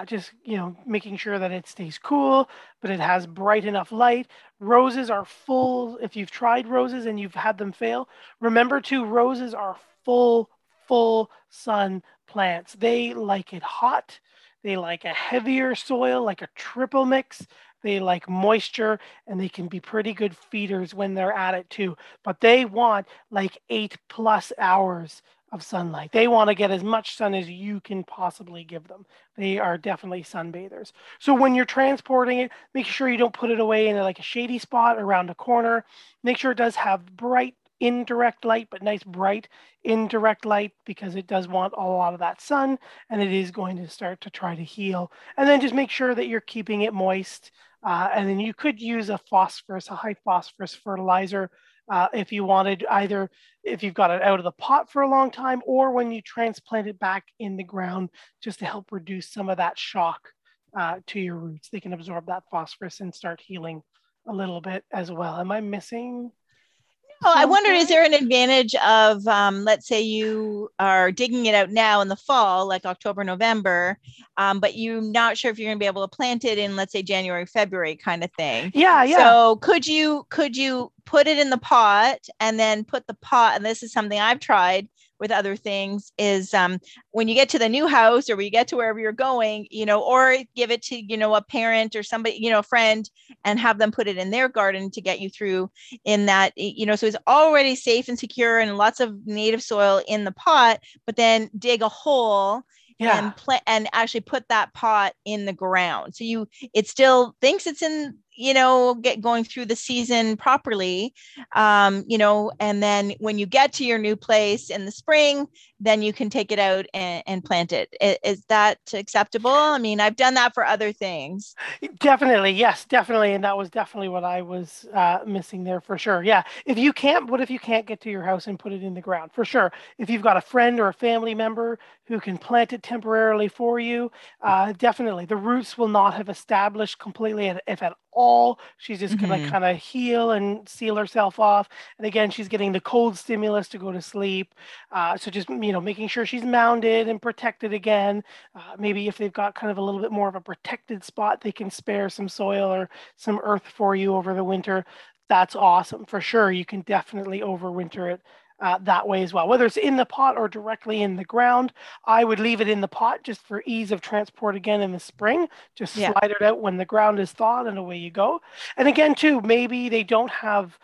just, you know, making sure that it stays cool, but it has bright enough light. Roses are full. If you've tried roses and you've had them fail, remember too, roses are full sun plants. They like it hot. They like a heavier soil, like a triple mix. They like moisture, and they can be pretty good feeders when they're at it too. But they want like 8+ hours of sunlight. They want to get as much sun as you can possibly give them. They are definitely sunbathers. So when you're transporting it, make sure you don't put it away in like a shady spot around a corner. Make sure it does have bright indirect light, but nice bright indirect light, because it does want a lot of that sun, and it is going to start to try to heal. And then just make sure that you're keeping it moist. And then you could use a high phosphorus fertilizer if you wanted, either if you've got it out of the pot for a long time, or when you transplant it back in the ground, just to help reduce some of that shock to your roots. They can absorb that phosphorus and start healing a little bit as well. Am I missing? Oh, I wondered, is there an advantage of, let's say you are digging it out now in the fall, like October, November, but you're not sure if you're going to be able to plant it in, let's say, January, February kind of thing. Yeah, yeah. So could you put it in the pot, and then put the pot, and this is something I've tried with other things, is when you get to the new house, or when you get to wherever you're going, you know, or give it to, you know, a parent or somebody, you know, a friend, and have them put it in their garden to get you through in that, you know, so it's already safe and secure and lots of native soil in the pot, but then dig a hole. Yeah. And actually put that pot in the ground. So it still thinks it's in, you know, going through the season properly, you know, and then when you get to your new place in the spring, then you can take it out and plant it. Is that acceptable? I mean, I've done that for other things. Definitely. Yes, definitely. And that was definitely what I was missing there for sure. Yeah. What if you can't get to your house and put it in the ground? For sure. If you've got a friend or a family member who can plant it temporarily for you, definitely. The roots will not have established completely, if at all. She's just going to kind of heal and seal herself off. And again, she's getting the cold stimulus to go to sleep. So just, you know, making sure she's mounded and protected again. Maybe if they've got kind of a little bit more of a protected spot, they can spare some soil or some earth for you over the winter. That's awesome for sure. You can definitely overwinter it that way as well, whether it's in the pot or directly in the ground. I would leave it in the pot just for ease of transport again in the spring. Just slide it out when the ground is thawed, and away you go. And again, too, maybe they don't have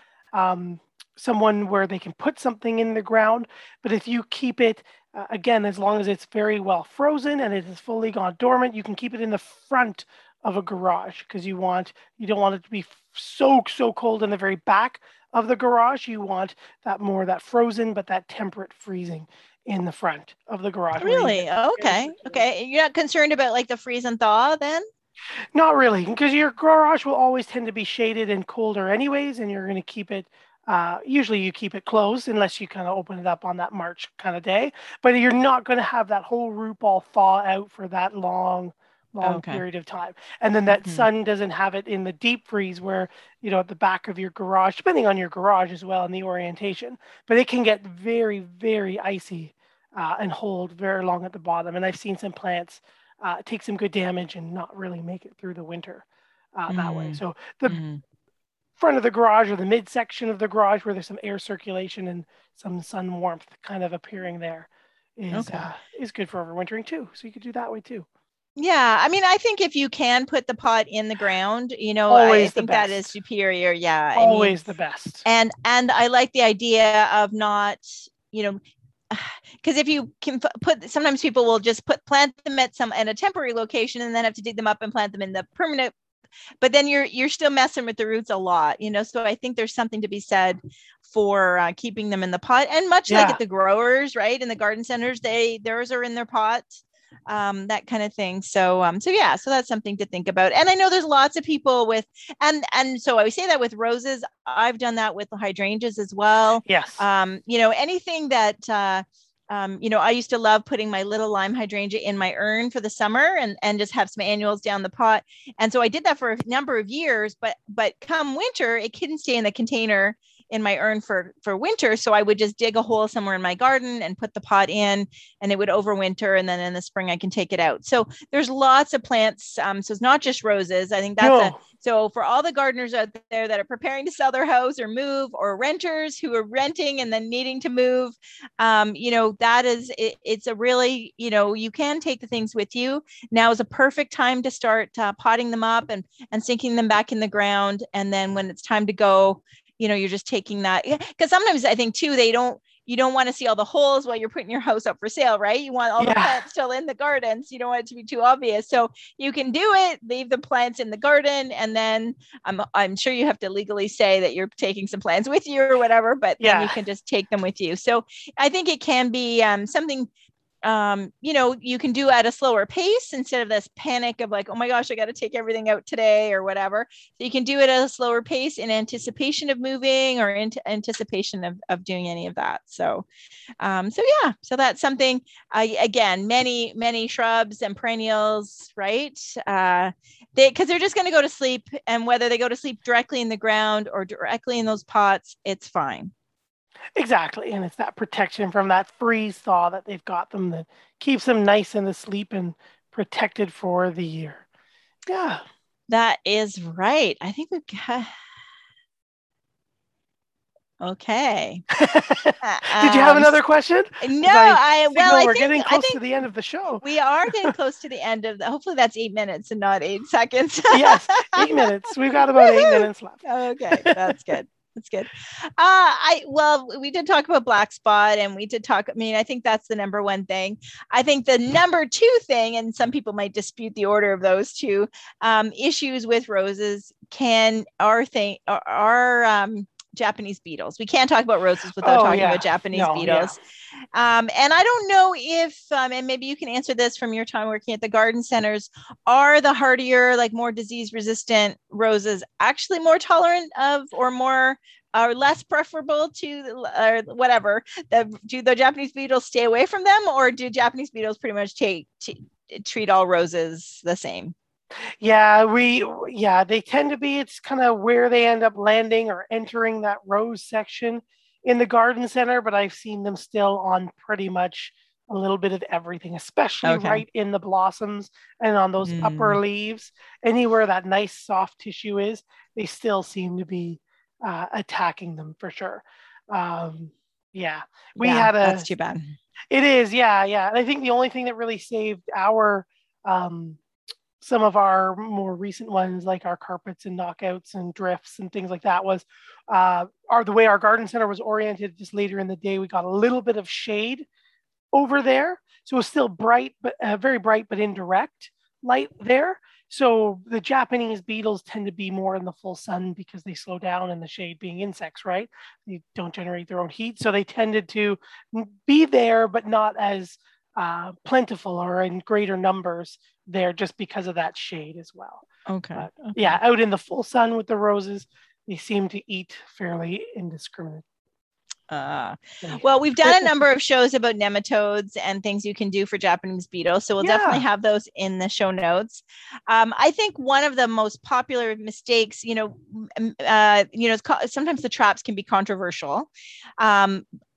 someone where they can put something in the ground, but if you keep it, again, as long as it's very well frozen and it has fully gone dormant, you can keep it in the front of a garage, because you don't want it to be so cold in the very back of the garage. You want that frozen, but that temperate freezing in the front of the garage. Really? Okay. You're not concerned about like the freeze and thaw then? Not really, because your garage will always tend to be shaded and colder anyways, and you're going to keep it Usually you keep it closed unless you kind of open it up on that March kind of day, but you're not going to have that whole root ball thaw out for that long period of time. And then that sun doesn't have it in the deep freeze where, you know, at the back of your garage, depending on your garage as well and the orientation, but it can get very, very icy and hold very long at the bottom. And I've seen some plants take some good damage and not really make it through the winter that way. So the front of the garage or the midsection of the garage where there's some air circulation and some sun warmth kind of appearing there is good for overwintering too. So you could do that way too. Yeah. I mean, I think if you can put the pot in the ground, you know, I think that is superior. Yeah. Always the best. And I like the idea of not, you know, because if you can sometimes people will just plant them at a temporary location and then have to dig them up and plant them in the permanent, but then you're still messing with the roots a lot, you know? So I think there's something to be said for keeping them in the pot, and much like at the growers, right? In the garden centers, theirs are in their pot. That kind of thing. So that's something to think about. And I know there's lots of people with, and so I say that with roses, I've done that with the hydrangeas as well. Yes. You know, anything that, you know, I used to love putting my little lime hydrangea in my urn for the summer and just have some annuals down the pot. And so I did that for a number of years, but come winter, it couldn't stay in the container in my urn for winter. So I would just dig a hole somewhere in my garden and put the pot in, and it would overwinter. And then in the spring I can take it out. So there's lots of plants. So it's not just roses. I think that's so for all the gardeners out there that are preparing to sell their house or move, or renters who are renting and then needing to move, you know, that is, it's a really, you know, you can take the things with you. Now is a perfect time to start potting them up and sinking them back in the ground. And then when it's time to go, you know, you're just taking that, because sometimes I think too, you don't want to see all the holes while you're putting your house up for sale, right? You want all the plants still in the gardens. You don't want it to be too obvious. So you can do it, leave the plants in the garden. And then I'm sure you have to legally say that you're taking some plants with you or whatever, but then you can just take them with you. So I think it can be something, you know, you can do at a slower pace instead of this panic of like, oh my gosh, I got to take everything out today or whatever. So you can do it at a slower pace in anticipation of moving or in anticipation of doing any of that. So, so that's something, again, many, many shrubs and perennials, right? Because they're just going to go to sleep, and whether they go to sleep directly in the ground or directly in those pots, it's fine. Exactly. And it's that protection from that freeze thaw that they've got them that keeps them nice in the sleep and protected for the year. Yeah. That is right. I think we've got... Okay. Did you have another question? No, I think we're getting close to the end of the show. We are getting close to the end of the, hopefully that's 8 minutes and not 8 seconds. Yes, 8 minutes. We've got about 8 minutes left. Okay, that's good. That's good. We did talk about black spot, and we did talk, I mean, I think that's the number one thing. I think the number two thing, and some people might dispute the order of those two, issues with roses are Japanese beetles. We can't talk about roses without talking about Japanese beetles. Yeah. And I don't know if, and maybe you can answer this from your time working at the garden centers, are the hardier, like more disease resistant roses actually more tolerant of, or more, or less preferable to, or whatever, do the Japanese beetles stay away from them, or do Japanese beetles pretty much treat all roses the same? Yeah, they tend to be, it's kind of where they end up landing or entering that rose section in the garden center, but I've seen them still on pretty much a little bit of everything, especially right in the blossoms and on those upper leaves, anywhere that nice soft tissue is, they still seem to be attacking them for sure. That's too bad. It is. Yeah. Yeah. And I think the only thing that really saved our, some of our more recent ones, like our carpets and knockouts and drifts and things like that, was the way our garden center was oriented. Just later in the day, we got a little bit of shade over there. So it was still bright, but very bright, but indirect light there. So the Japanese beetles tend to be more in the full sun because they slow down in the shade, being insects, right? They don't generate their own heat. So they tended to be there, but not as plentiful or in greater numbers there, just because of that shade as well. Okay. Out in the full sun with the roses, they seem to eat fairly indiscriminately. Well, we've done a number of shows about nematodes and things you can do for Japanese beetles. So we'll definitely have those in the show notes. I think one of the most popular mistakes, it's called, sometimes the traps can be controversial.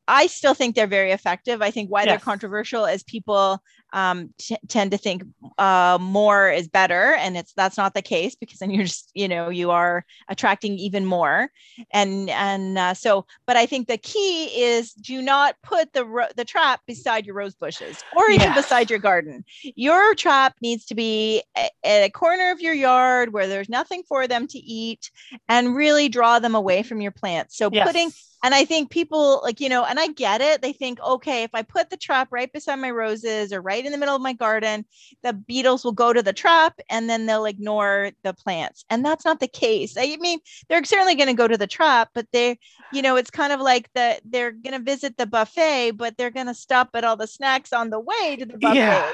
I still think they're very effective. I think why they're controversial is people tend to think more is better. And that's not the case, because then you're just, you are attracting even more. But I think the key is do not put the trap beside your rose bushes or even beside your garden. Your trap needs to be at a corner of your yard where there's nothing for them to eat, and really draw them away from your plants. So and I think people and I get it. They think, okay, if I put the trap right beside my roses or right in the middle of my garden, the beetles will go to the trap and then they'll ignore the plants. And that's not the case. I mean, they're certainly going to go to the trap, but they, it's kind of like they're going to visit the buffet, but they're going to stop at all the snacks on the way to the buffet. Yeah.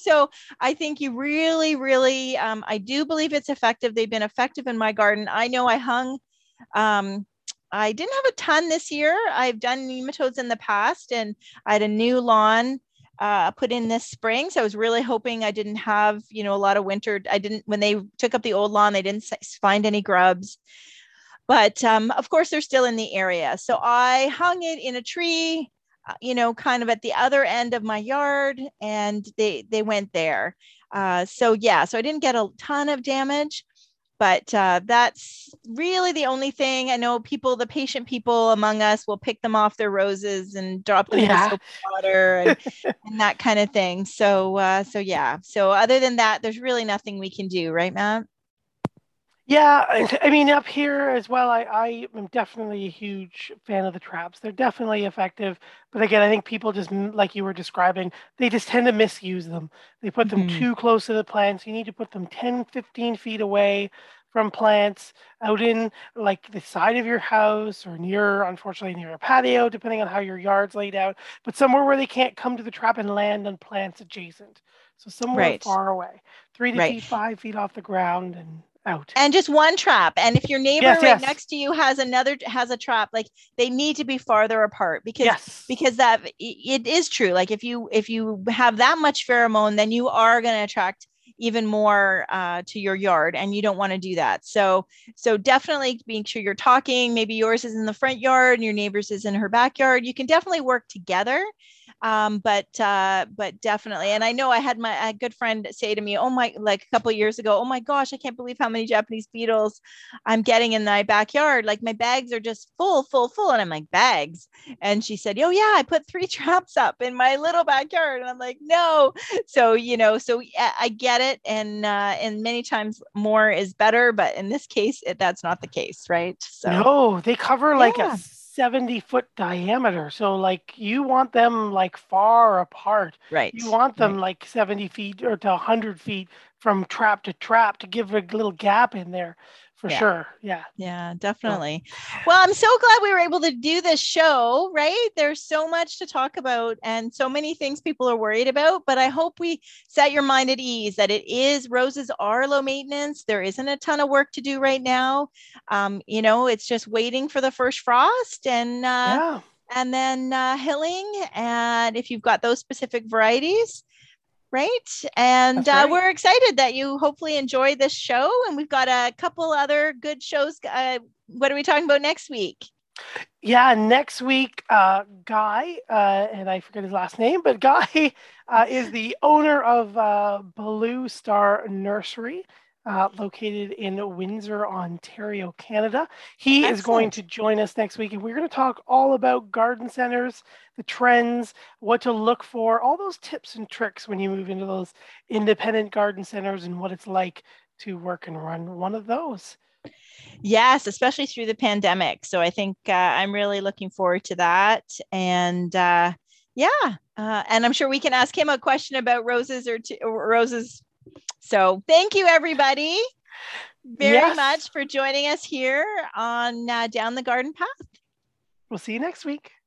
So I think you really, really, I do believe it's effective. They've been effective in my garden. I know I hung, I didn't have a ton this year. I've done nematodes in the past, and I had a new lawn put in this spring. So I was really hoping I didn't have, a lot of winter. When they took up the old lawn, they didn't find any grubs, but of course they're still in the area. So I hung it in a tree, kind of at the other end of my yard, and they went there. So I didn't get a ton of damage. But that's really the only thing. I know the patient people among us will pick them off their roses and drop them in soap water and that kind of thing. So other than that, there's really nothing we can do, right, Matt? Yeah, I mean, up here as well, I am definitely a huge fan of the traps. They're definitely effective. But again, I think people just, like you were describing, they just tend to misuse them. They put them too close to the plants. You need to put them 10, 15 feet away from plants, out in like the side of your house or unfortunately near a patio, depending on how your yard's laid out, but somewhere where they can't come to the trap and land on plants adjacent. So somewhere far away, 3 to 5 feet off the ground and out. And just one trap. And if your neighbor next to you has a trap, like they need to be farther apart because that it is true. Like if you have that much pheromone, then you are going to attract even more to your yard, and you don't want to do that. So definitely make sure you're talking. Maybe yours is in the front yard and your neighbor's is in her backyard. You can definitely work together. But definitely. And I know I had a good friend say to me, a couple of years ago, oh my gosh, I can't believe how many Japanese beetles I'm getting in my backyard. Like my bags are just full. And I'm like, bags. And she said, oh yeah, I put 3 traps up in my little backyard. And I'm like, no. So, so I get it. And many times more is better, but in this case, that's not the case. Right. So no, they cover like a 70-foot diameter. So like you want them like far apart, right? You want them like 70 feet or to 100 feet from trap to trap to give a little gap in there for sure. Yeah. Yeah, definitely. Yeah. Well, I'm so glad we were able to do this show, right? There's so much to talk about and so many things people are worried about, but I hope we set your mind at ease that roses are low maintenance. There isn't a ton of work to do right now. It's just waiting for the first frost and then hilling. And if you've got those specific varieties, right. And we're excited that you hopefully enjoy this show. And we've got a couple other good shows. What are we talking about next week? Yeah, next week, Guy, and I forget his last name, but Guy is the owner of Blue Star Nursery, located in Windsor, Ontario, Canada. He is going to join us next week, and we're going to talk all about garden centers, the trends, what to look for, all those tips and tricks when you move into those independent garden centers and what it's like to work and run one of those. Yes, especially through the pandemic. So I think I'm really looking forward to that. And and I'm sure we can ask him a question about roses or roses. So thank you, everybody, very much for joining us here on Down the Garden Path. We'll see you next week.